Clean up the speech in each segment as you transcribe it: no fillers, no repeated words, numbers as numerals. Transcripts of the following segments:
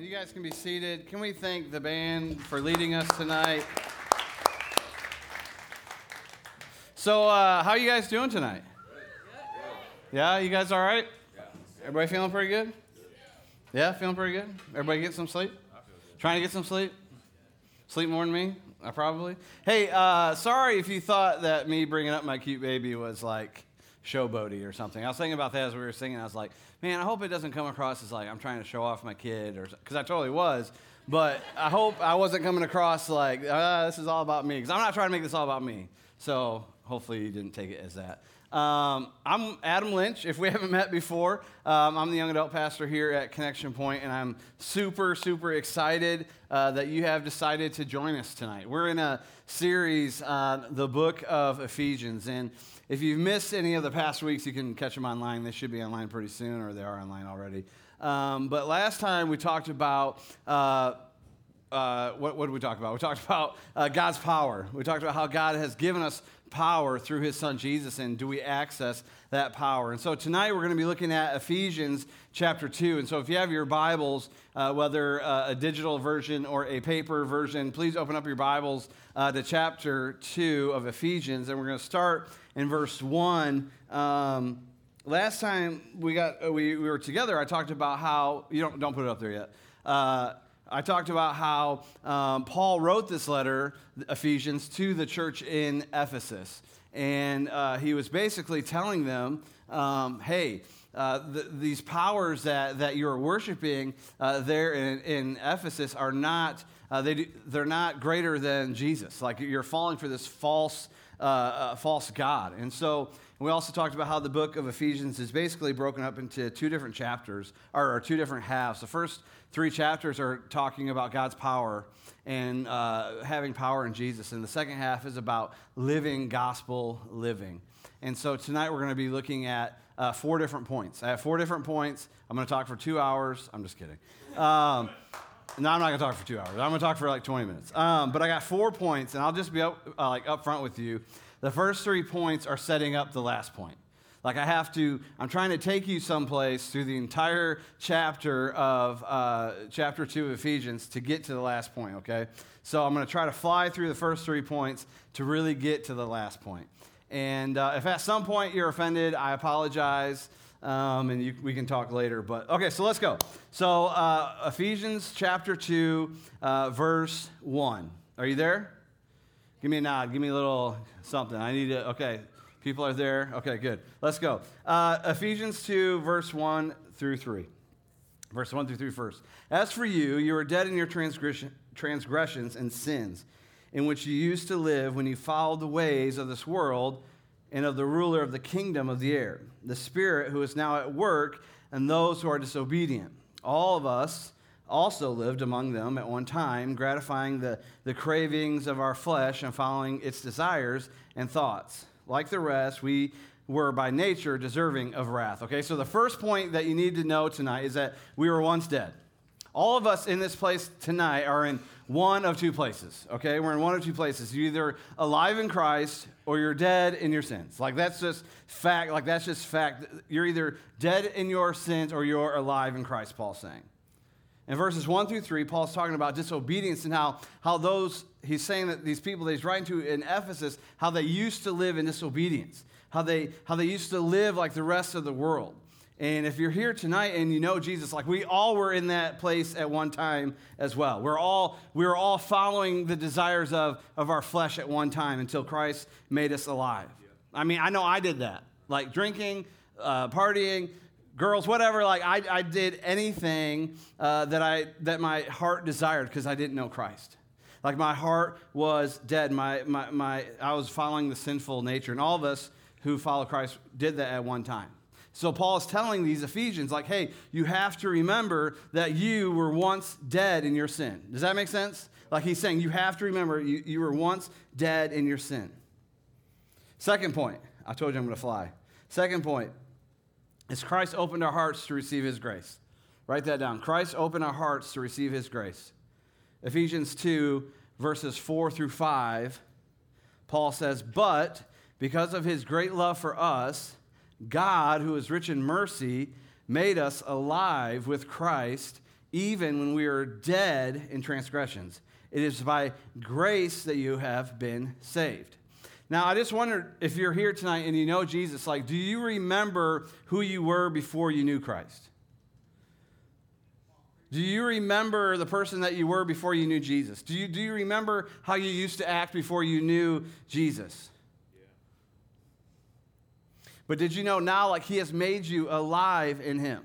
Amen. You guys can be seated. Can we thank the band for leading us tonight? So, how are you guys doing tonight? Yeah, you guys all right? Everybody feeling pretty good? Yeah, feeling pretty good? Everybody get some sleep? Trying to get some sleep? Sleep more than me? Probably. Hey, sorry if you thought that me bringing up my cute baby was like showboaty or something. I was thinking about that as we were singing. I was like, man, I hope it doesn't come across as like I'm trying to show off my kid, or because I totally was. But I hope I wasn't coming across like this is all about me, because I'm not trying to make this all about me. So hopefully you didn't take it as that. I'm Adam Lynch, if we haven't met before. I'm the young adult pastor here at Connection Point, and I'm super, super excited that you have decided to join us tonight. We're in a series on the book of Ephesians, and if you've missed any of the past weeks, you can catch them online. They should be online pretty soon, or they are online already. But last time we talked about what did we talk about? We talked about God's power. We talked about how God has given us power through his son Jesus, and do we access that power? And so tonight we're going to be looking at Ephesians chapter 2. And so if you have your Bibles, whether a digital version or a paper version, please open up your Bibles to chapter 2 of Ephesians, and we're going to start in verse 1. Last time we were together, I talked about how, you don't put it up there yet, I talked about how Paul wrote this letter, Ephesians, to the church in Ephesus. And he was basically telling them, hey, these powers that you're worshiping there in Ephesus are not, they're not greater than Jesus. Like, you're falling for this false god. And so we also talked about how the book of Ephesians is basically broken up into two different chapters, or two different halves. The first three chapters are talking about God's power and having power in Jesus, and the second half is about living gospel living. And so tonight we're going to be looking at four different points. I have four different points. I'm going to talk for 2 hours. I'm just kidding. No, I'm not going to talk for 2 hours. I'm going to talk for like 20 minutes. But I got 4 points, and I'll just be up front with you. The first 3 points are setting up the last point. Like, I'm trying to take you someplace through the entire chapter of chapter 2 of Ephesians to get to the last point, okay? So I'm going to try to fly through the first 3 points to really get to the last point. And if at some point you're offended, I apologize. And we can talk later, but okay, so let's go. So Ephesians chapter 2, verse 1. Are you there? Give me a nod. Give me a little something. I need to, okay. People are there. Okay, good. Let's go. Ephesians 2, verse 1 through 3. Verse 1 through 3 first. As for you, you are dead in your transgressions and sins, in which you used to live when you followed the ways of this world and of the ruler of the kingdom of the air, the spirit who is now at work, and those who are disobedient. All of us also lived among them at one time, gratifying the cravings of our flesh and following its desires and thoughts. Like the rest, we were by nature deserving of wrath. Okay, so the first point that you need to know tonight is that we were once dead. All of us in this place tonight are in one of two places, okay? We're in one of two places. You're either alive in Christ or you're dead in your sins. Like, that's just fact. Like, that's just fact. You're either dead in your sins or you're alive in Christ, Paul's saying. In verses 1 through 3, Paul's talking about disobedience and how those, he's saying that these people that he's writing to in Ephesus, how they used to live in disobedience, how they used to live like the rest of the world. And if you're here tonight and you know Jesus, like, we all were in that place at one time as well. We were all following the desires of our flesh at one time until Christ made us alive. Yeah. I mean, I know I did that. Like, drinking, partying, girls, whatever. Like, I did anything that my heart desired because I didn't know Christ. Like, my heart was dead. I was following the sinful nature. And all of us who follow Christ did that at one time. So Paul is telling these Ephesians, like, hey, you have to remember that you were once dead in your sin. Does that make sense? Like, he's saying you have to remember you were once dead in your sin. Second point. I told you I'm going to fly. Second point is Christ opened our hearts to receive his grace. Write that down. Christ opened our hearts to receive his grace. Ephesians 2, verses 4 through 5, Paul says, but because of his great love for us, God, who is rich in mercy, made us alive with Christ even when we are dead in transgressions. It is by grace that you have been saved. Now, I just wonder if you're here tonight and you know Jesus, like, do you remember who you were before you knew Christ? Do you remember the person that you were before you knew Jesus? Do you remember how you used to act before you knew Jesus? Yeah. But did you know now, like, he has made you alive in him?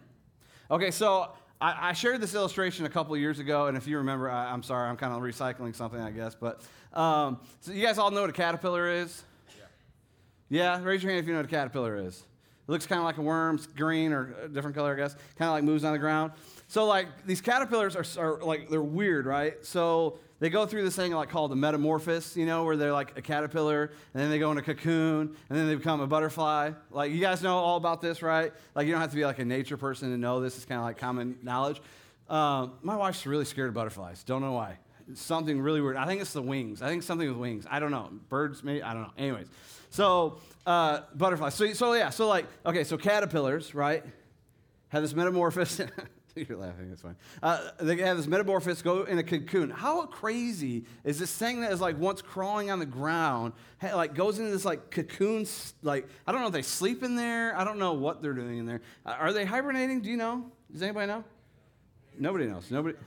Okay, so I shared this illustration a couple of years ago, and if you remember, I'm sorry, I'm kind of recycling something, I guess. But so you guys all know what a caterpillar is? Yeah? Raise your hand if you know what a caterpillar is. It looks kind of like a worm, green or a different color, I guess. Kind of like moves on the ground. So, like, these caterpillars are like, they're weird, right? So they go through this thing like called a metamorphosis, you know, where they're like a caterpillar, and then they go in a cocoon, and then they become a butterfly. Like, you guys know all about this, right? Like, you don't have to be like a nature person to know this. It's kind of like common knowledge. My wife's really scared of butterflies. Don't know why. It's something really weird. I think it's the wings. I think something with wings. I don't know. Birds, maybe? I don't know. Anyways, so butterflies. So like, okay, so caterpillars, right, have this metamorphosis. You're laughing, it's fine. They have this metamorphosis, go in a cocoon. How crazy is this thing that is like once crawling on the ground, like goes into this like cocoon, like, I don't know if they sleep in there. I don't know what they're doing in there. Are they hibernating? Do you know? Does anybody know? Nobody knows. Nobody.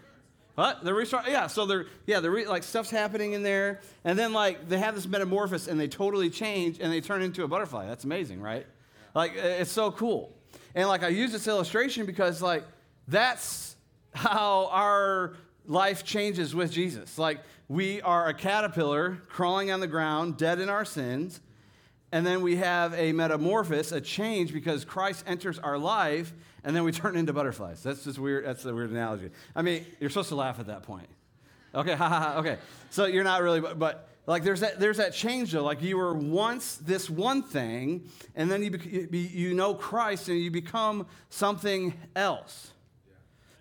What? They're restarting. Yeah, so like stuff's happening in there. And then like they have this metamorphosis and they totally change and they turn into a butterfly. That's amazing, right? Like, it's so cool. And like I use this illustration because like, that's how our life changes with Jesus. Like, we are a caterpillar crawling on the ground, dead in our sins, and then we have a metamorphosis, a change, because Christ enters our life, and then we turn into butterflies. That's just weird. That's a weird analogy. I mean, you're supposed to laugh at that point. Okay, okay. So you're not really, but like there's that change though. Like, you were once this one thing, and then you know Christ, and you become something else.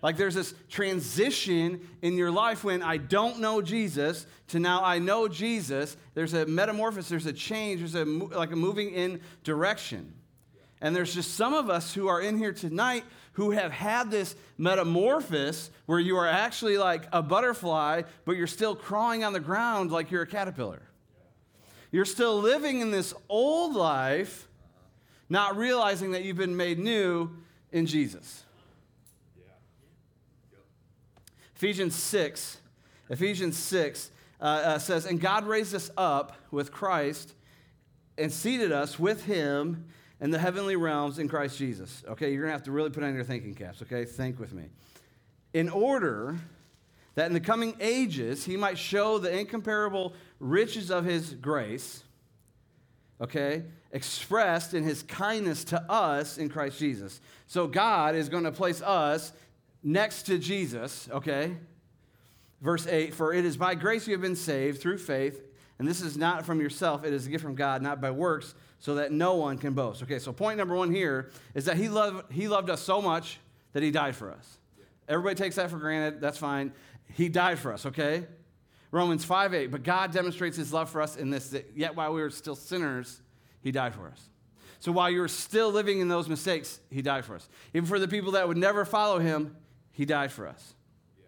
Like, there's this transition in your life when I don't know Jesus to now I know Jesus. There's a metamorphosis. There's a change. There's a moving in direction. And there's just some of us who are in here tonight who have had this metamorphosis where you are actually like a butterfly, but you're still crawling on the ground like you're a caterpillar. You're still living in this old life, not realizing that you've been made new in Jesus. Ephesians 6 says, and God raised us up with Christ and seated us with him in the heavenly realms in Christ Jesus. Okay, you're going to have to really put on your thinking caps, okay? Think with me. In order that in the coming ages he might show the incomparable riches of his grace, okay, expressed in his kindness to us in Christ Jesus. So God is going to place us next to Jesus, okay? Verse 8, for it is by grace you have been saved through faith, and this is not from yourself, it is a gift from God, not by works, so that no one can boast. Okay, so point number one here is that he loved us so much that he died for us. Everybody takes that for granted, that's fine. He died for us, okay? Romans 5:8, but God demonstrates his love for us in this, that yet while we were still sinners, he died for us. So while you were still living in those mistakes, he died for us. Even for the people that would never follow him, he died for us. Yeah.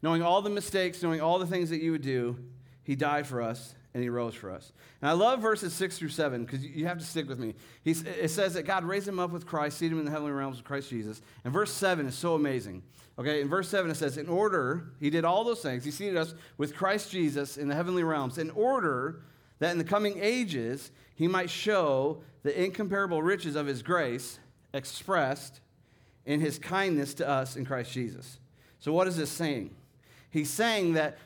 Knowing all the mistakes, knowing all the things that you would do, he died for us and he rose for us. And I love verses 6-7 because you have to stick with me. It says that God raised him up with Christ, seated him in the heavenly realms with Christ Jesus. And verse 7 is so amazing. Okay, in verse 7 it says, in order, he did all those things. He seated us with Christ Jesus in the heavenly realms in order that in the coming ages he might show the incomparable riches of his grace expressed in his kindness to us in Christ Jesus. So what is this saying? He's saying that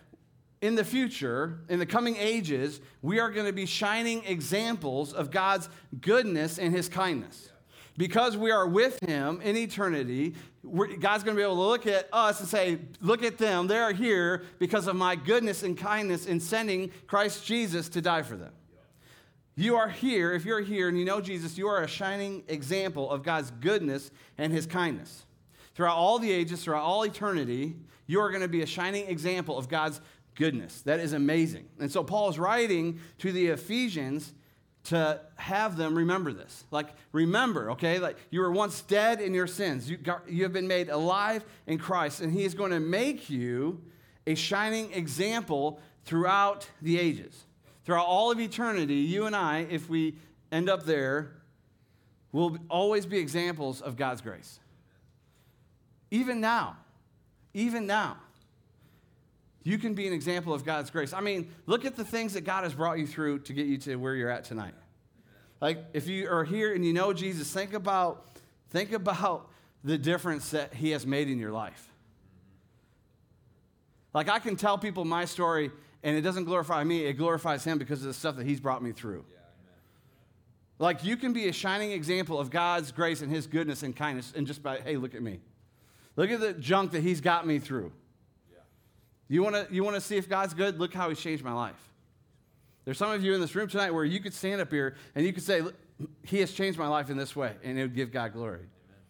in the future, in the coming ages, we are going to be shining examples of God's goodness and his kindness. Because we are with him in eternity, God's going to be able to look at us and say, look at them, they're here because of my goodness and kindness in sending Christ Jesus to die for them. You are here, if you're here and you know Jesus, you are a shining example of God's goodness and his kindness. Throughout all the ages, throughout all eternity, you are going to be a shining example of God's goodness. That is amazing. And so Paul is writing to the Ephesians to have them remember this. Like, remember, okay? Like, you were once dead in your sins. You have been made alive in Christ, and he is going to make you a shining example throughout the ages. Throughout all of eternity, you and I, if we end up there, will always be examples of God's grace. Even now, you can be an example of God's grace. I mean, look at the things that God has brought you through to get you to where you're at tonight. Like, if you are here and you know Jesus, think about the difference that he has made in your life. Like, I can tell people my story, and it doesn't glorify me, it glorifies him because of the stuff that he's brought me through. Yeah, like, you can be a shining example of God's grace and his goodness and kindness, and just by, hey, look at me. Look at the junk that he's got me through. Yeah. You want to see if God's good? Look how he's changed my life. There's some of you in this room tonight where you could stand up here and you could say, he has changed my life in this way, and it would give God glory. Amen.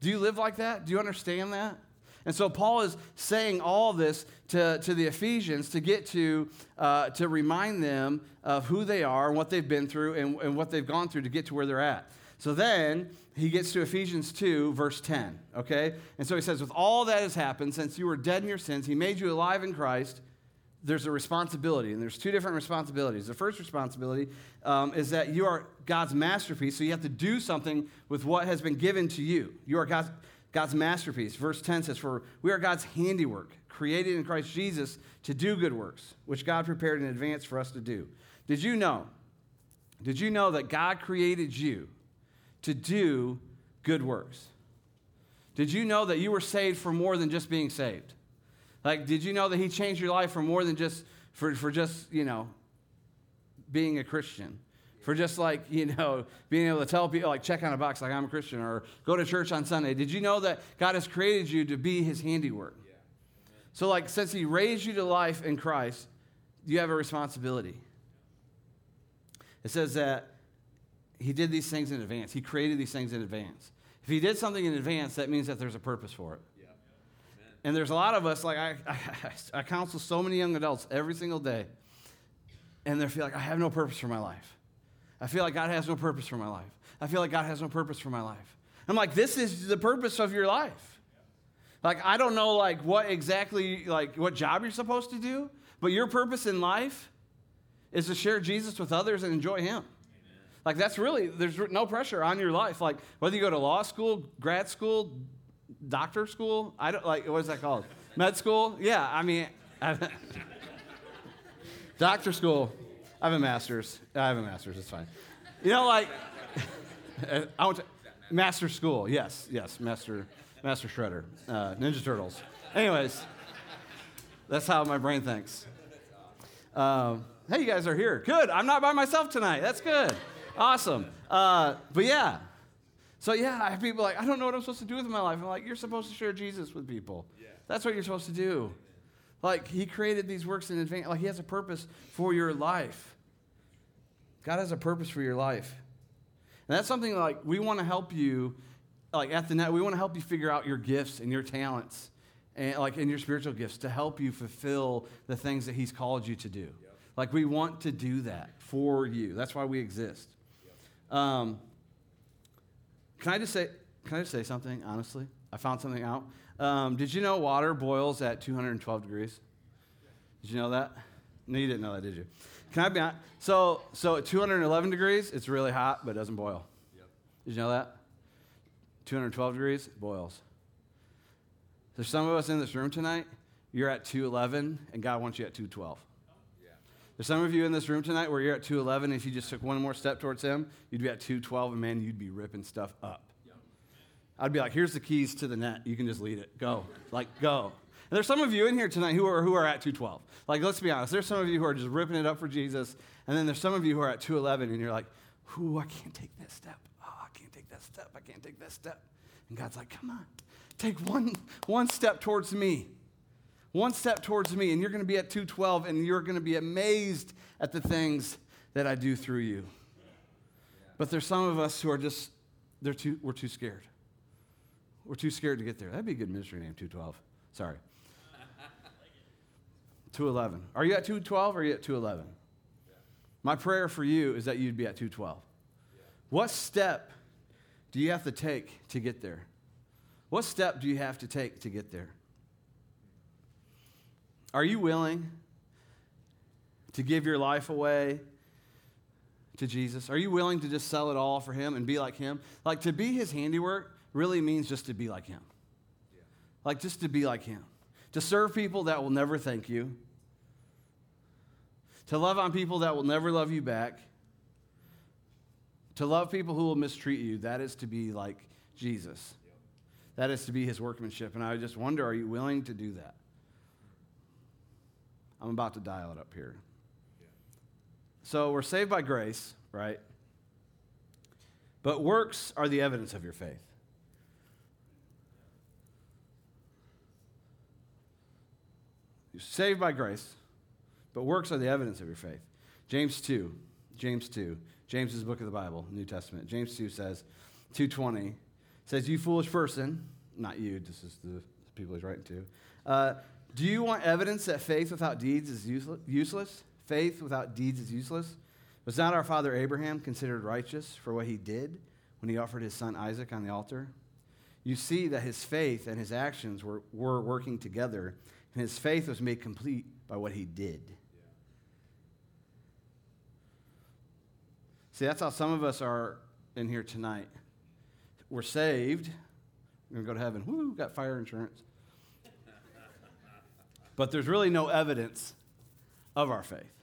Do you live like that? Do you understand that? And so Paul is saying all this to the Ephesians to get to remind them of who they are and what they've been through and what they've gone through to get to where they're at. So then he gets to Ephesians 2, verse 10, okay? And so he says, with all that has happened, since you were dead in your sins, he made you alive in Christ. There's a responsibility, and there's two different responsibilities. The first responsibility is that you are God's masterpiece, so you have to do something with what has been given to you. You are God's masterpiece. Verse 10 says, for we are God's handiwork, created in Christ Jesus to do good works, which God prepared in advance for us to do. Did you know that God created you to do good works? Did you know that you were saved for more than just being saved? Like, did you know that he changed your life for more than just, for just, you know, being a Christian? For just like, you know, being able to tell people, like, check on a box, like, I'm a Christian, or go to church on Sunday. Did you know that God has created you to be his handiwork? Yeah. So, like, since he raised you to life in Christ, you have a responsibility. It says that he did these things in advance. He created these things in advance. If he did something in advance, that means that there's a purpose for it. Yeah. And there's a lot of us, like, I counsel so many young adults every single day, and they feel like, I have no purpose for my life. I feel like God has no purpose for my life. I feel like God has no purpose for my life. I'm like, this is the purpose of your life. Like, I don't know, like, what exactly, like, what job you're supposed to do, but your purpose in life is to share Jesus with others and enjoy him. Amen. Like, that's really, there's no pressure on your life. Like, whether you go to law school, grad school, doctor school, I don't, like, what is that called? Med school? Yeah, I mean, doctor school. I have a master's. It's fine. You know, like, I went to master school. Yes, master Shredder, Ninja Turtles. Anyways, that's how my brain thinks. Hey, you guys are here. Good. I'm not by myself tonight. That's good. Awesome. But yeah. So yeah, I have people like, I don't know what I'm supposed to do with my life. I'm like, you're supposed to share Jesus with people. Yeah. That's what you're supposed to do. Like, he created these works in advance. Like, he has a purpose for your life. God has a purpose for your life. And that's something, like, we want to help you, like, at the net, we want to help you figure out your gifts and your talents and, like, and your spiritual gifts to help you fulfill the things that he's called you to do. Yep. Like, we want to do that for you. That's why we exist. Yep. Can I just say something, honestly? I found something out. Did you know water boils at 212 degrees? Did you know that? No, you didn't know that, did you? Can I be honest? So at 211 degrees, it's really hot, but it doesn't boil. Yep. Did you know that? 212 degrees, it boils. There's some of us in this room tonight, you're at 211, and God wants you at 212. Yeah. There's some of you in this room tonight where you're at 211, if you just took one more step towards him, you'd be at 212, and man, you'd be ripping stuff up. I'd be like, here's the keys to the net. You can just lead it. Go. Like, go. And there's some of you in here tonight who are at 212. Like, let's be honest. There's some of you who are just ripping it up for Jesus. And then there's some of you who are at 211, and you're like, ooh, I can't take that step. Oh, I can't take that step. I can't take that step. And God's like, come on. Take one step towards me. One step towards me, and you're going to be at 212, and you're going to be amazed at the things that I do through you. But there's some of us who are just, we're too scared. We're too scared to get there. That'd be a good ministry name, 212. Sorry. 211. Are you at 212 or are you at 211? My prayer for you is that you'd be at 212. Yeah. What step do you have to take to get there? What step do you have to take to get there? Are you willing to give your life away to Jesus? Are you willing to just sell it all for him and be like him? Like, to be his handiwork really means just to be like him. Yeah. Like, just to be like him. To serve people that will never thank you. To love on people that will never love you back. To love people who will mistreat you. That is to be like Jesus. Yep. That is to be his workmanship. And I just wonder, are you willing to do that? I'm about to dial it up here. Yeah. So we're saved by grace, right? But works are the evidence of your faith. You're saved by grace. But works are the evidence of your faith. James 2. James is the book of the Bible, New Testament. James 2 says, 2:20, says, "You foolish person," not you, this is the people he's writing to, "do you want evidence that faith without deeds is useless? Faith without deeds is useless. Was not our father Abraham considered righteous for what he did when he offered his son Isaac on the altar? You see that his faith and his actions were working together, and his faith was made complete by what he did." See, that's how some of us are in here tonight. We're saved. We're going to go to heaven. Woo, got fire insurance. But there's really no evidence of our faith.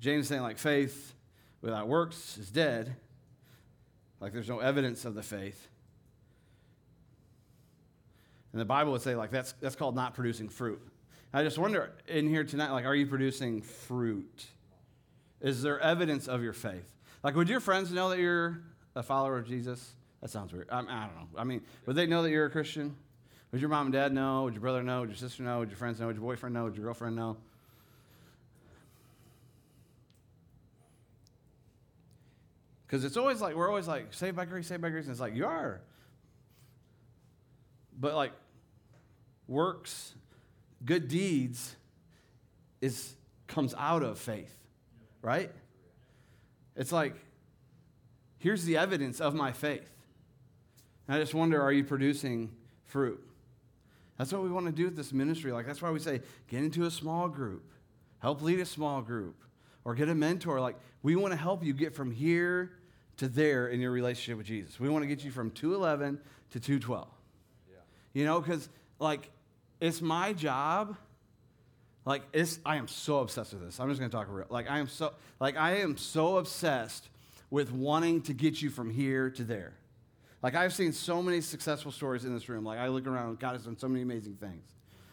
James is saying, like, faith without works is dead. Like, there's no evidence of the faith. And the Bible would say, like, that's called not producing fruit. I just wonder, in here tonight, like, are you producing fruit? Is there evidence of your faith? Like, would your friends know that you're a follower of Jesus? That sounds weird. I don't know. I mean, would they know that you're a Christian? Would your mom and dad know? Would your brother know? Would your sister know? Would your friends know? Would your boyfriend know? Would your girlfriend know? Because it's always like, we're always like, saved by grace, and it's like, you are. But, like, works, good deeds comes out of faith. Right? It's like, here's the evidence of my faith. And I just wonder, are you producing fruit? That's what we want to do with this ministry. Like, that's why we say, get into a small group. Help lead a small group. Or get a mentor. Like, we want to help you get from here to there in your relationship with Jesus. We want to get you from 211 to 212. Yeah. You know, because, like, it's my job. Like, I am so obsessed with this. I'm just going to talk real. Like, I am so obsessed with wanting to get you from here to there. Like, I've seen so many successful stories in this room. Like, I look around, God has done so many amazing things.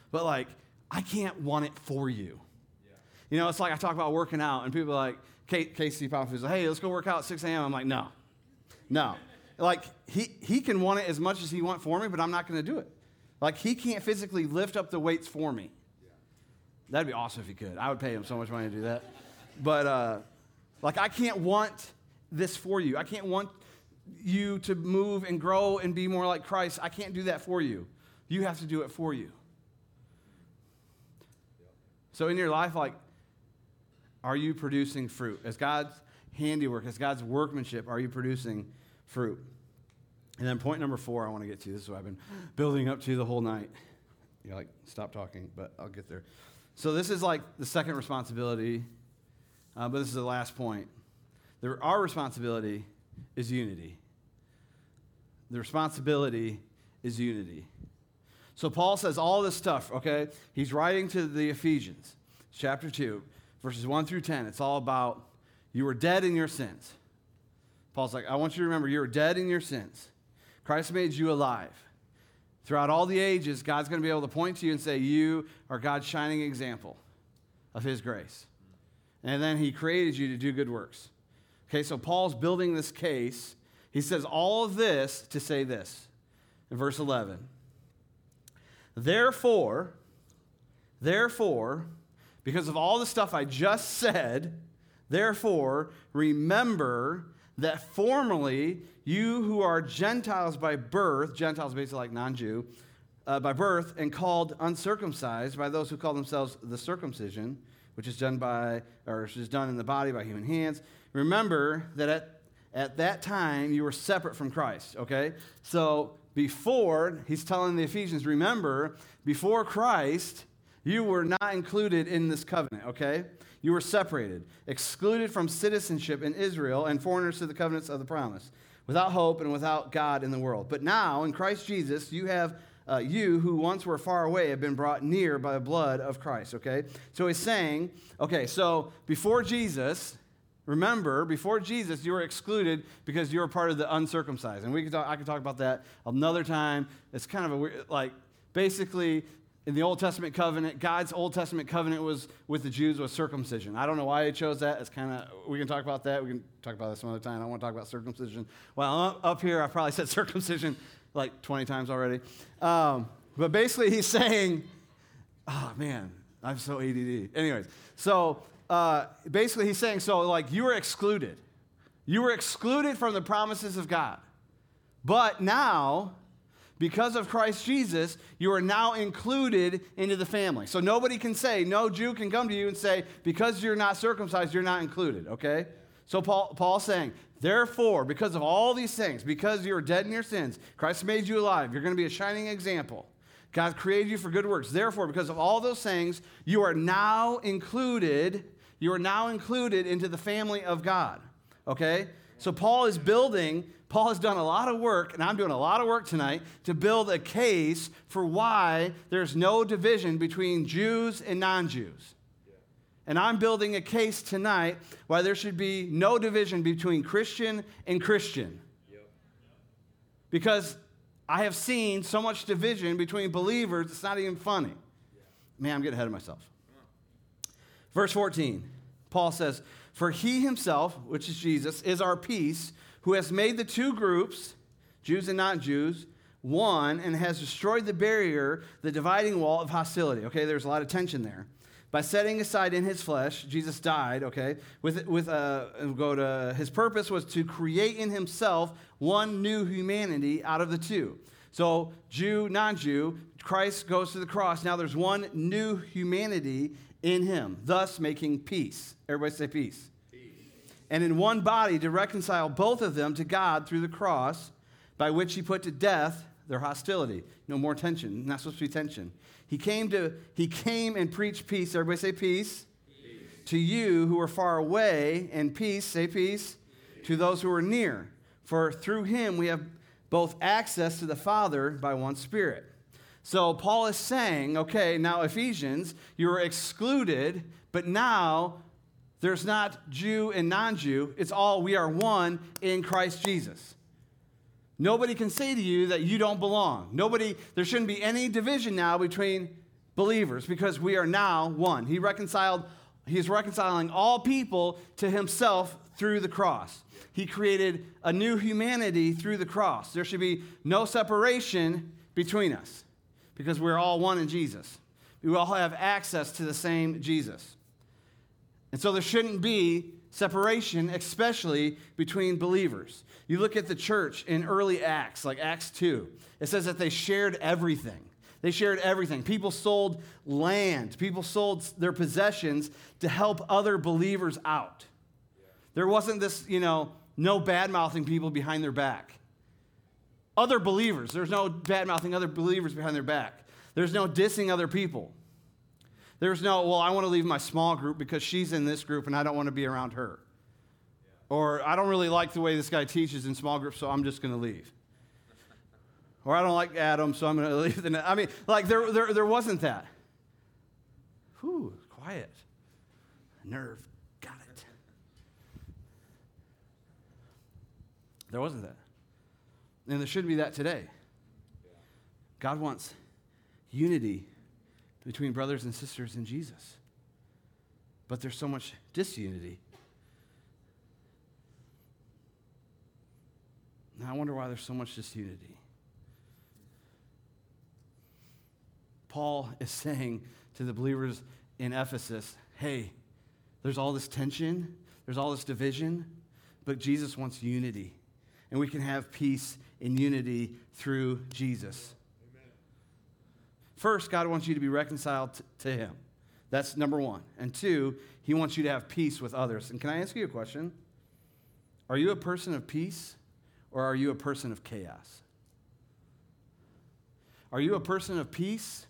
But, like, I can't want it for you. Yeah. You know, it's like I talk about working out, and people are like, Casey Pompey's like, "Hey, let's go work out at 6 a.m. I'm like, no. Like, he can want it as much as he wants for me, but I'm not going to do it. Like, he can't physically lift up the weights for me. That'd be awesome if he could. I would pay him so much money to do that. But, like, I can't want this for you. I can't want you to move and grow and be more like Christ. I can't do that for you. You have to do it for you. So in your life, like, are you producing fruit? As God's handiwork, as God's workmanship, are you producing fruit? And then point number 4 I want to get to. This is what I've been building up to the whole night. You're like, stop talking, but I'll get there. So this is like the second responsibility, but this is the last point. Our responsibility is unity. The responsibility is unity. So Paul says all this stuff, okay? He's writing to the Ephesians, chapter 2, verses 1 through 10. It's all about you were dead in your sins. Paul's like, I want you to remember you were dead in your sins. Christ made you alive. Throughout all the ages, God's going to be able to point to you and say, you are God's shining example of his grace. And then he created you to do good works. Okay, so Paul's building this case. He says all of this to say this in verse 11. Therefore, because of all the stuff I just said, therefore, remember that formerly you who are Gentiles by birth, Gentiles basically like non-Jew, by birth and called uncircumcised by those who call themselves the circumcision, which is done by, or is done in the body by human hands. Remember that at that time you were separate from Christ, okay? So before, he's telling the Ephesians, remember, before Christ, you were not included in this covenant, okay? You were separated, excluded from citizenship in Israel and foreigners to the covenants of the promise, without hope and without God in the world. But now, in Christ Jesus, you have you who once were far away have been brought near by the blood of Christ, okay? So he's saying, okay, so before Jesus, remember, before Jesus, you were excluded because you were part of the uncircumcised. And I could talk about that another time. It's kind of a weird, like, basically, in the Old Testament covenant, God's Old Testament covenant was with the Jews was circumcision. I don't know why he chose that. It's kind of, we can talk about that. We can talk about that some other time. I don't want to talk about circumcision. Well, up here, I probably said circumcision like 20 times already. But basically, he's saying, oh, man, I'm so ADD. Anyways, so basically, he's saying, so like you were excluded. You were excluded from the promises of God. But now, because of Christ Jesus, you are now included into the family. So nobody can say, no Jew can come to you and say, because you're not circumcised, you're not included, okay? So Paul's saying, therefore, because of all these things, because you're dead in your sins, Christ made you alive, you're going to be a shining example. God created you for good works. Therefore, because of all those things, you are now included into the family of God, okay? So Paul has done a lot of work, and I'm doing a lot of work tonight, to build a case for why there's no division between Jews and non-Jews. Yeah. And I'm building a case tonight why there should be no division between Christian and Christian. Yep. Because I have seen so much division between believers, it's not even funny. Yeah. Man, I'm getting ahead of myself. Verse 14, Paul says, for he himself, which is Jesus, is our peace, who has made the two groups, Jews and non-Jews, one, and has destroyed the barrier, the dividing wall of hostility. Okay, there's a lot of tension there. By setting aside in his flesh, Jesus died, okay, his purpose was to create in himself one new humanity out of the two. So Jew, non-Jew, Christ goes to the cross. Now there's one new humanity in him, thus making peace. Everybody say peace. Peace. And in one body to reconcile both of them to God through the cross, by which he put to death their hostility. No more tension. Not supposed to be tension. He came and preached peace. Everybody say peace. Peace. To you who are far away, and peace, say peace, peace, to those who are near. For through him we have both access to the Father by one Spirit. So Paul is saying, okay, now Ephesians, you were excluded, but now there's not Jew and non-Jew. It's all we are one in Christ Jesus. Nobody can say to you that you don't belong. There shouldn't be any division now between believers because we are now one. He's reconciling all people to himself through the cross. He created a new humanity through the cross. There should be no separation between us, because we're all one in Jesus. We all have access to the same Jesus. And so there shouldn't be separation, especially between believers. You look at the church in early Acts, like Acts 2. It says that they shared everything. They shared everything. People sold land. People sold their possessions to help other believers out. There wasn't this, no bad-mouthing people behind their back. Other believers. There's no bad-mouthing other believers behind their back. There's no dissing other people. There's no, well, I want to leave my small group because she's in this group and I don't want to be around her. Yeah. Or I don't really like the way this guy teaches in small groups, so I'm just going to leave. Or I don't like Adam, so I'm going to leave. There wasn't that. Whew, quiet. Nerve. Got it. There wasn't that. And there shouldn't be that today. God wants unity between brothers and sisters in Jesus. But there's so much disunity. Now I wonder why there's so much disunity. Paul is saying to the believers in Ephesus, hey, there's all this tension, there's all this division, but Jesus wants unity. And we can have peace and unity through Jesus. Amen. First, God wants you to be reconciled to him. That's number one. And two, he wants you to have peace with others. And can I ask you a question? Are you a person of peace or are you a person of chaos? Are you a person of peace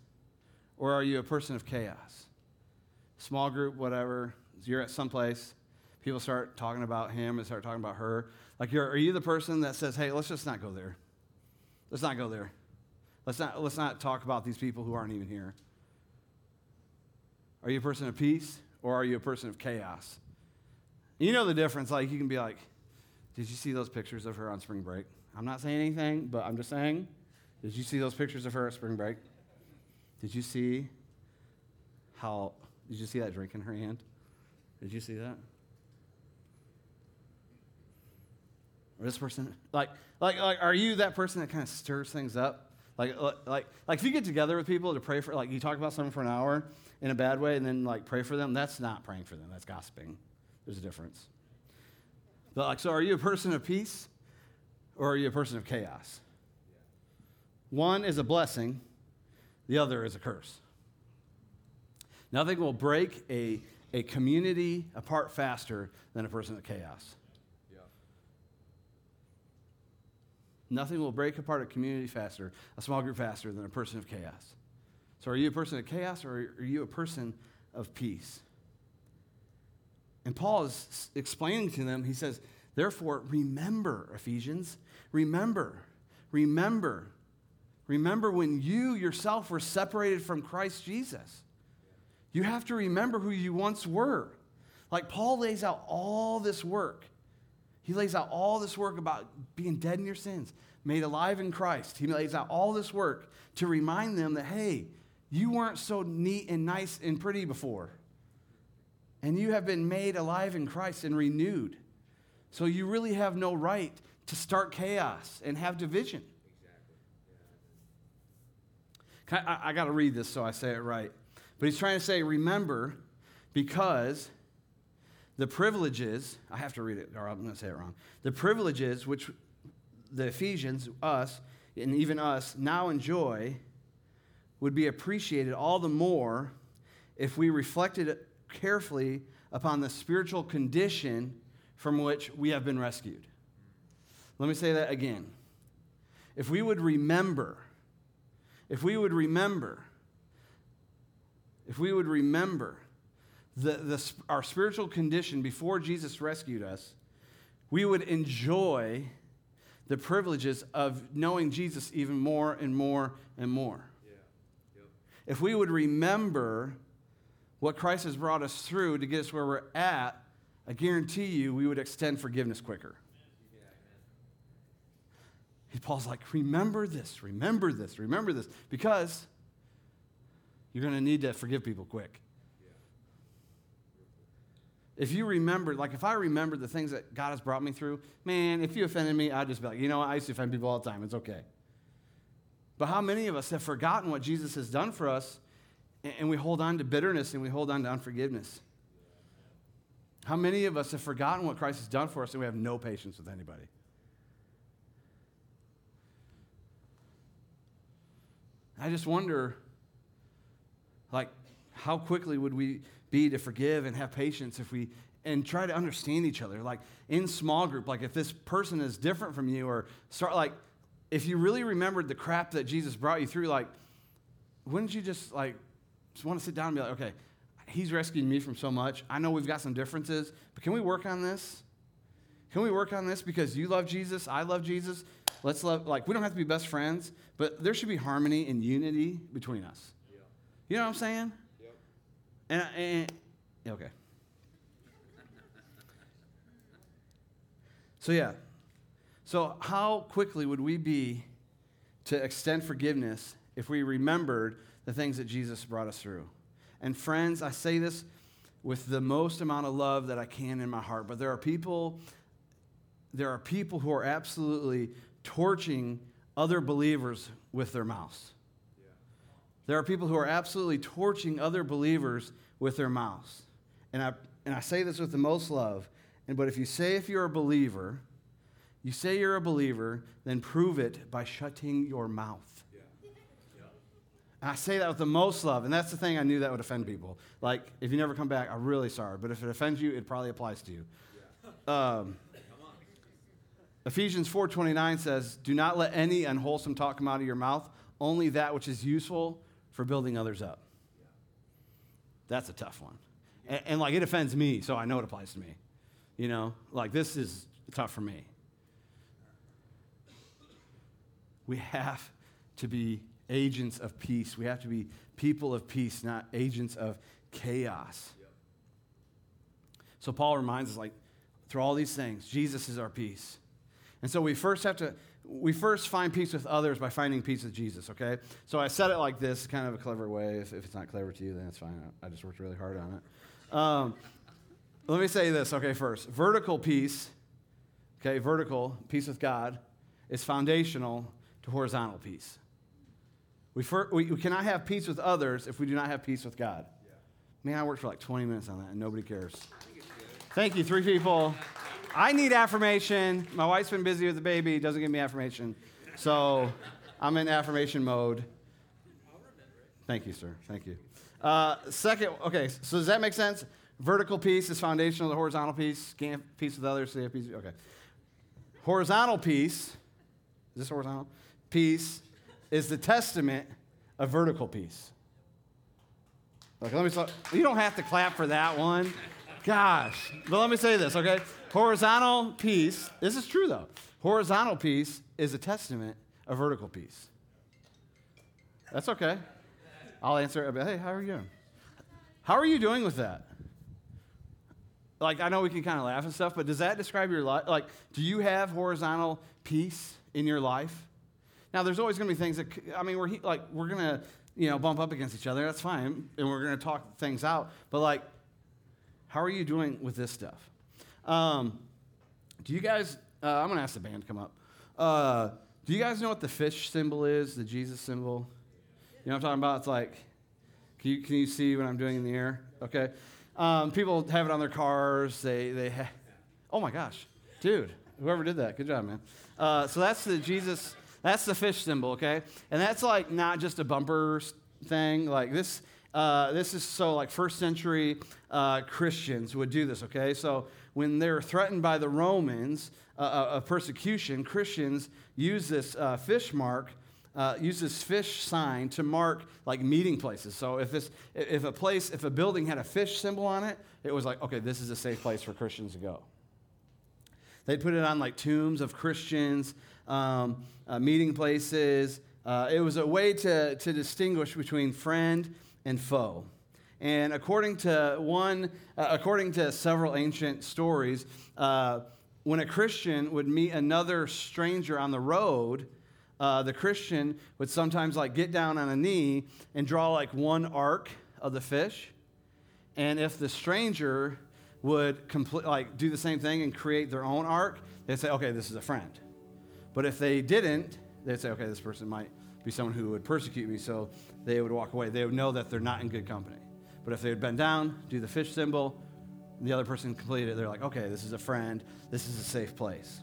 or are you a person of chaos? Small group, whatever, you're at some place, people start talking about him and start talking about her. Like, are you the person that says, hey, let's just not go there. Let's not go there. Let's not talk about these people who aren't even here. Are you a person of peace or are you a person of chaos? You know the difference. Like, you can be like, did you see those pictures of her on spring break? I'm not saying anything, but I'm just saying, did you see those pictures of her at spring break? Did you see that drink in her hand? Did you see that? Or this person, like, are you that person that kind of stirs things up? Like, if you get together with people to pray for, like, you talk about someone for an hour in a bad way and then, like, pray for them, that's not praying for them. That's gossiping. There's a difference. But, like, so are you a person of peace or are you a person of chaos? One is a blessing. The other is a curse. Nothing will break a community apart faster than a person of chaos. Yeah. Nothing will break apart a community faster, a small group faster than a person of chaos. So are you a person of chaos or are you a person of peace? And Paul is explaining to them, he says, therefore, remember, Ephesians, remember when you yourself were separated from Christ Jesus. You have to remember who you once were. Like, Paul lays out all this work. He lays out all this work about being dead in your sins, made alive in Christ. He lays out all this work to remind them that, hey, you weren't so neat and nice and pretty before. And you have been made alive in Christ and renewed. So you really have no right to start chaos and have division. Exactly. Yeah. I got to read this so I say it right. But he's trying to say, remember, because the privileges, I have to read it, or I'm going to say it wrong. The privileges which the Ephesians, us, and even us, now enjoy would be appreciated all the more if we reflected carefully upon the spiritual condition from which we have been rescued. Let me say that again. If we would remember our spiritual condition before Jesus rescued us, we would enjoy the privileges of knowing Jesus even more and more and more. Yeah. Yep. If we would remember what Christ has brought us through to get us where we're at, I guarantee you we would extend forgiveness quicker. Yeah, Paul's like, remember this, because you're going to need to forgive people quick. If you remember, like if I remember the things that God has brought me through, man, if you offended me, I'd just be like, you know, I used to offend people all the time. It's okay. But how many of us have forgotten what Jesus has done for us, and we hold on to bitterness and we hold on to unforgiveness? How many of us have forgotten what Christ has done for us and we have no patience with anybody? I just wonder, like, how quickly would we be to forgive and have patience and try to understand each other? Like, in small group, like, if this person is different from you, or start, like, if you really remembered the crap that Jesus brought you through, like, wouldn't you just, like, just want to sit down and be like, okay, he's rescued me from so much. I know we've got some differences, but can we work on this? Can we work on this? Because you love Jesus, I love Jesus. Let's love, like, we don't have to be best friends, but there should be harmony and unity between us. You know what I'm saying? Yep. And okay. So yeah. So how quickly would we be to extend forgiveness if we remembered the things that Jesus brought us through? And friends, I say this with the most amount of love that I can in my heart, but there are people who are absolutely torching other believers with their mouths. There are people who are absolutely torching other believers with their mouths. And I say this with the most love. But if you say you're a believer, then prove it by shutting your mouth. Yeah. Yeah. And I say that with the most love, and that's the thing I knew that would offend people. Like, if you never come back, I'm really sorry. But if it offends you, it probably applies to you. Yeah. Ephesians 4:29 says, do not let any unwholesome talk come out of your mouth, only that which is useful for building others up. Yeah. That's a tough one. Yeah. And, like, it offends me, so I know it applies to me. You know, like, this is tough for me. We have to be agents of peace. We have to be people of peace, not agents of chaos. Yep. So Paul reminds us, like, through all these things, Jesus is our peace. And so we first find peace with others by finding peace with Jesus, okay? So I said it like this, kind of a clever way. If it's not clever to you, then it's fine. I just worked really hard on it. Let me say this, okay, first. Vertical peace, okay, vertical peace with God is foundational to horizontal peace. We cannot have peace with others if we do not have peace with God. Yeah. Man, I worked for like 20 minutes on that, and nobody cares. Thank you, 3 people. I need affirmation. My wife's been busy with the baby. Doesn't give me affirmation. So I'm in affirmation mode. I'll remember it. Thank you, sir. Thank you. Second, okay, so does that make sense? Vertical peace is foundational to horizontal peace. Can't have peace with others. So peace. Okay. Horizontal peace. Is this horizontal? Peace is the testament of vertical peace. Okay, you don't have to clap for that one. Gosh. But let me say this, okay? Horizontal peace, this is true though. Horizontal peace is a testament of vertical peace. That's okay. I'll answer it. Hey, how are you doing? How are you doing with that? Like, I know we can kind of laugh and stuff, but does that describe your life? Like, do you have horizontal peace in your life? Now, there's always going to be things that, I mean, we're going to, you know, bump up against each other. That's fine. And we're going to talk things out. But, like, how are you doing with this stuff? Do you guys, I'm going to ask the band to come up. Do you guys know what the fish symbol is, the Jesus symbol? You know what I'm talking about? It's like, can you see what I'm doing in the air? Okay. People have it on their cars. Oh my gosh, dude! Whoever did that, good job, man. So that's the Jesus. That's the fish symbol, okay? And that's like not just a bumper thing. Like this. This is so like first-century Christians would do this, okay? So when they're threatened by the Romans of persecution, Christians use this fish mark. Use this fish sign to mark like meeting places. So if a building had a fish symbol on it, it was like, okay, this is a safe place for Christians to go. They'd put it on like tombs of Christians, meeting places. It was a way to distinguish between friend and foe. And according to several ancient stories, when a Christian would meet another stranger on the road, the Christian would sometimes like get down on a knee and draw like one arc of the fish, and if the stranger would do the same thing and create their own arc, they'd say, okay, this is a friend. But if they didn't, they'd say, okay, this person might be someone who would persecute me, so they would walk away. They would know that they're not in good company. But if they would bend down, do the fish symbol, and the other person completed it, they're like, okay, this is a friend. This is a safe place.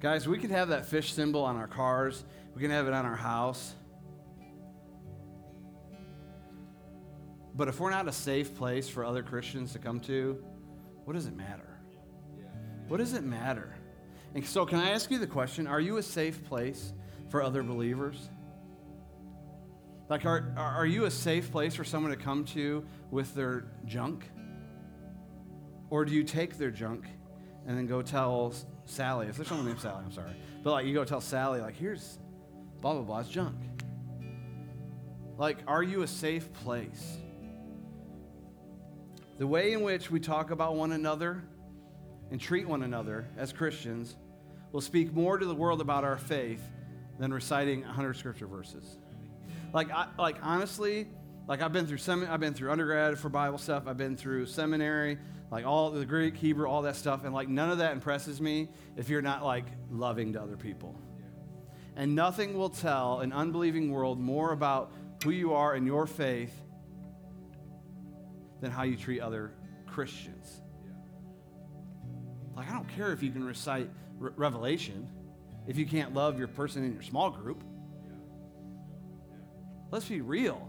Guys, we could have that fish symbol on our cars. We can have it on our house. But if we're not a safe place for other Christians to come to, what does it matter? What does it matter? And so can I ask you the question, are you a safe place for other believers? Like, are you a safe place for someone to come to with their junk? Or do you take their junk and then go tell Sally, if there's someone named Sally, I'm sorry. But like you go tell Sally, like, here's blah, blah, blah, it's junk. Like, are you a safe place? The way in which we talk about one another and treat one another as Christians will speak more to the world about our faith than reciting 100 scripture verses. Honestly, I've been through undergrad for Bible stuff, I've been through seminary, like all the Greek, Hebrew, all that stuff, and like none of that impresses me if you're not like loving to other people. And nothing will tell an unbelieving world more about who you are in your faith than how you treat other Christians. Like I don't care if you can recite Revelation. if you can't love your person in your small group. Let's be real.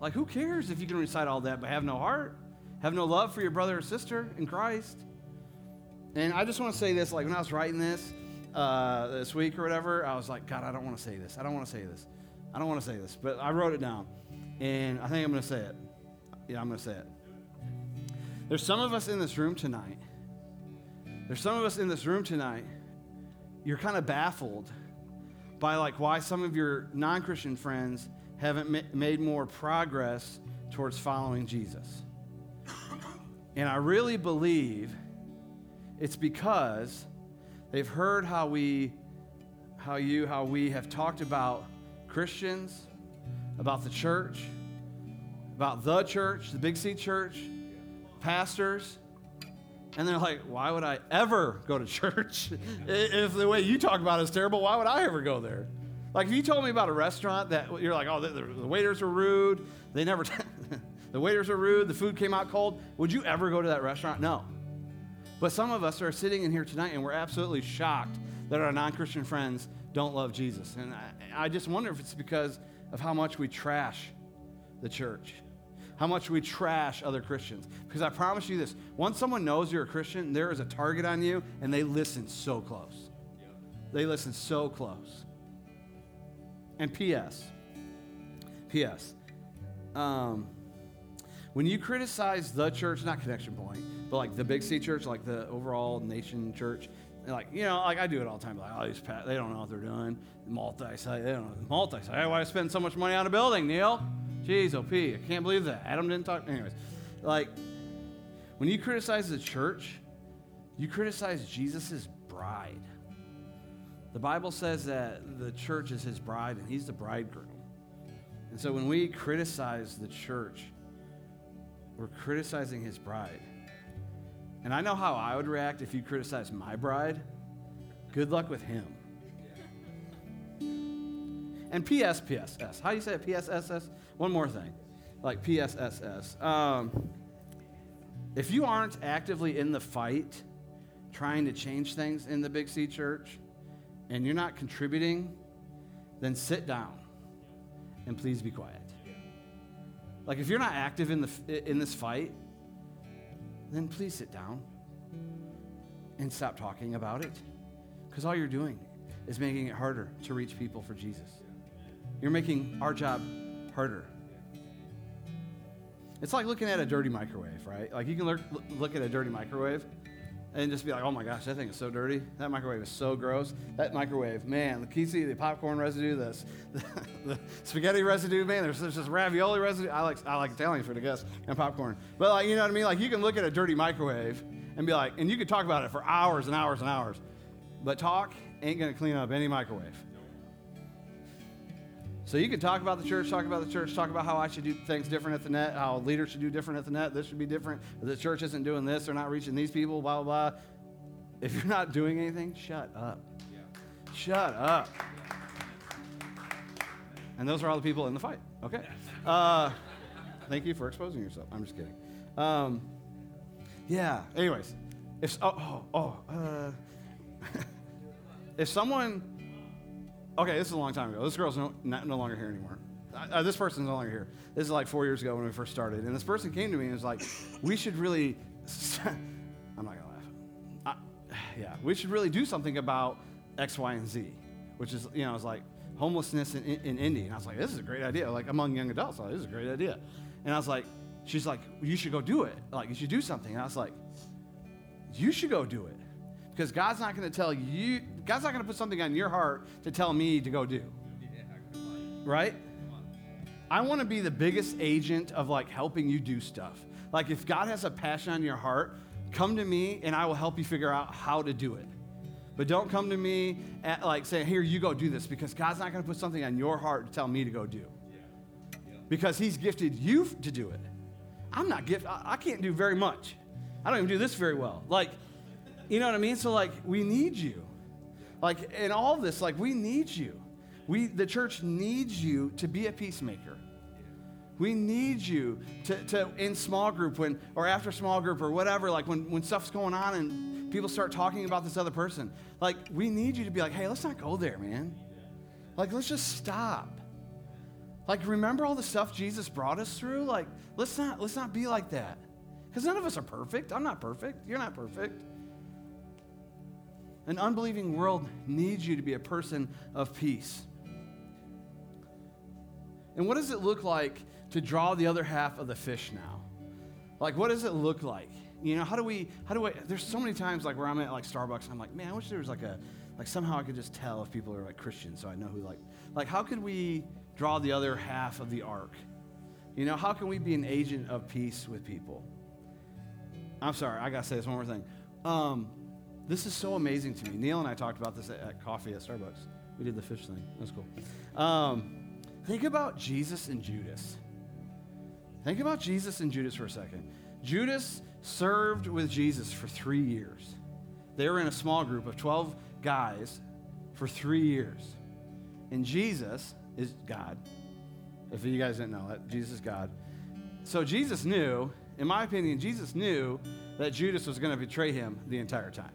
Like, who cares if you can recite all that but have no heart, have no love for your brother or sister in Christ? And I just want to say this, like when I was writing this week or whatever, I was like, God, I don't want to say this. But I wrote it down, and I think I'm going to say it. Yeah, I'm going to say it. There's some of us in this room tonight. You're kind of baffled by like why some of your non-Christian friends haven't made more progress towards following Jesus. And I really believe it's because they've heard how we have talked about Christians, about the church, the Big C church, pastors, and they're like, why would I ever go to church? If the way you talk about it is terrible, why would I ever go there? Like, if you told me about a restaurant that you're like, oh, the waiters were rude. The waiters were rude. The food came out cold. Would you ever go to that restaurant? No. But some of us are sitting in here tonight, and we're absolutely shocked that our non-Christian friends don't love Jesus. And I just wonder if it's because of how much we trash the church, how much we trash other Christians. Because I promise you this, once someone knows you're a Christian, there is a target on you, and they listen so close. They listen so close. And P.S., when you criticize the church, not Connection Point, but like the Big C church, like the overall nation church, like, you know, like I do it all the time. Like, oh, they don't know what they're doing. Multi-site, they don't know. Multi-site, why spend so much money on a building, Neil? Jeez, OP, I can't believe that. Adam didn't talk. Anyways, like when you criticize the church, you criticize Jesus' bride. The Bible says that the church is his bride, and he's the bridegroom. And so when we criticize the church, we're criticizing his bride. And I know how I would react if you criticized my bride. Good luck with him. And PSSS. How do you say it? PSSS? One more thing. Like PSSS. If you aren't actively in the fight trying to change things in the Big C church, and you're not contributing, then sit down and please be quiet. Like, if you're not active in this fight, then please sit down and stop talking about it, because all you're doing is making it harder to reach people for Jesus. You're making our job harder. It's like looking at a dirty microwave, right? Like, you can look at a dirty microwave and just be like, oh my gosh, that thing is so dirty. That microwave is so gross. That microwave, man, the kizzy, the popcorn residue, the spaghetti residue, man, there's this ravioli residue. I like Italian food, I guess, and popcorn. But, like, you know what I mean? Like, you can look at a dirty microwave and be like, and you could talk about it for hours and hours and hours, but talk ain't going to clean up any microwave. So you can talk about the church, talk about how I should do things different at the net, how leaders should do different at the net, this should be different, the church isn't doing this, they're not reaching these people, blah, blah, blah. If you're not doing anything, shut up. Yeah. Shut up. Yeah. And those are all the people in the fight. Okay. Thank you for exposing yourself. I'm just kidding. Yeah. Anyways, if someone... Okay, this is a long time ago. This girl's no longer here anymore. This person's no longer here. This is like 4 years ago when we first started. And this person came to me and was like, we should really, I'm not going to laugh. We should really do something about X, Y, and Z, which is, you know, it's like homelessness in Indy. And I was like, this is a great idea. Like, among young adults, I was like, this is a great idea. And I was like, she's like, you should go do it. Like, you should do something. And I was like, you should go do it. Because God's not going to put something on your heart to tell me to go do. Right? I want to be the biggest agent of, like, helping you do stuff. Like, if God has a passion on your heart, come to me and I will help you figure out how to do it. But don't come to me at, like, say, here, you go do this, because God's not going to put something on your heart to tell me to go do. Because he's gifted you to do it. I'm not gifted. I can't do very much. I don't even do this very well. Like, you know what I mean? So, like, we need you. Like, in all this, like, we need you. The church needs you to be a peacemaker. We need you to in small group or after small group or whatever, like, when stuff's going on and people start talking about this other person. Like, we need you to be like, hey, let's not go there, man. Like, let's just stop. Like, remember all the stuff Jesus brought us through? Like, let's not be like that. Because none of us are perfect. I'm not perfect. You're not perfect. An unbelieving world needs you to be a person of peace. And what does it look like to draw the other half of the fish now? Like, what does it look like? You know, how do I, there's so many times like where I'm at like Starbucks and I'm like, man, I wish there was like a, like somehow I could just tell if people are like Christian so I know who like how could we draw the other half of the arc? You know, how can we be an agent of peace with people? I'm sorry, I gotta say this one more thing. This is so amazing to me. Neil and I talked about this at coffee at Starbucks. We did the fish thing, that was cool. Think about Jesus and Judas. Think about Jesus and Judas for a second. Judas served with Jesus for 3 years. They were in a small group of 12 guys for 3 years. And Jesus is God. If you guys didn't know that, Jesus is God. So Jesus knew, in my opinion, Jesus knew that Judas was going to betray him the entire time.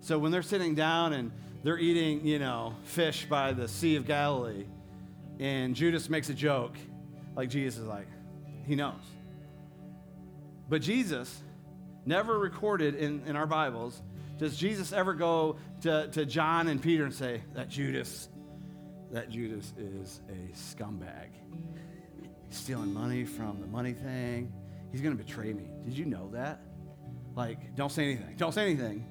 So when they're sitting down and they're eating, you know, fish by the Sea of Galilee, and Judas makes a joke, like Jesus is like, he knows. But Jesus never recorded in our Bibles, does Jesus ever go to John and Peter and say, that Judas is a scumbag. He's stealing money from the money thing. He's going to betray me. Did you know that? Like, don't say anything. Don't say anything.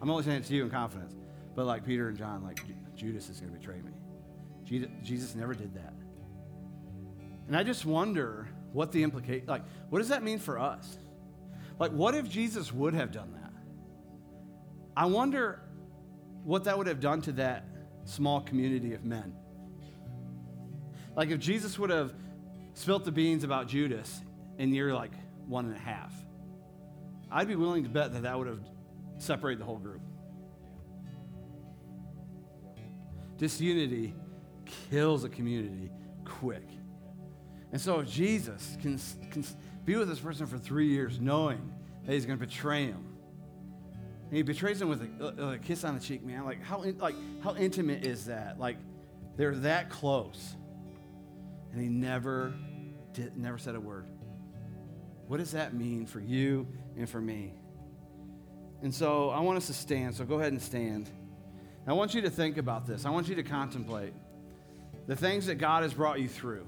I'm only saying it to you in confidence. But like Peter and John, like, Judas is going to betray me. Jesus never did that. And I just wonder what the implication, like, what does that mean for us? Like, what if Jesus would have done that? I wonder what that would have done to that small community of men. Like, if Jesus would have spilt the beans about Judas in year, like, 1.5, I'd be willing to bet that would have separated the whole group. Disunity kills a community quick. And so if Jesus can be with this person for 3 years knowing that he's going to betray him, and he betrays him with a kiss on the cheek, man, like how intimate is that? Like, they're that close. And he never said a word. What does that mean for you and for me? And so I want us to stand. So go ahead and stand. And I want you to think about this. I want you to contemplate the things that God has brought you through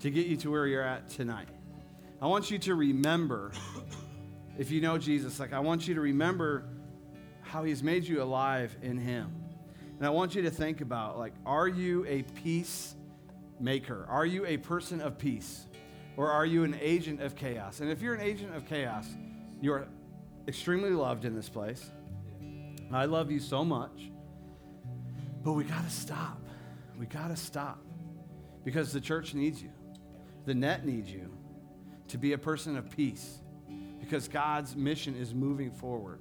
to get you to where you're at tonight. I want you to remember, if you know Jesus, like, I want you to remember how he's made you alive in him. And I want you to think about, like, are you a peacemaker? Are you a person of peace? Or are you an agent of chaos? And if you're an agent of chaos, you're extremely loved in this place. I love you so much. But we gotta stop. We gotta stop. Because the church needs you. The net needs you to be a person of peace, because God's mission is moving forward.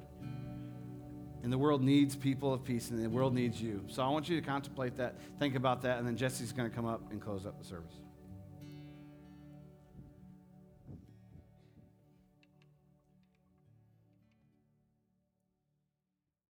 And the world needs people of peace, and the world needs you. So I want you to contemplate that, think about that, and then Jesse's going to come up and close up the service.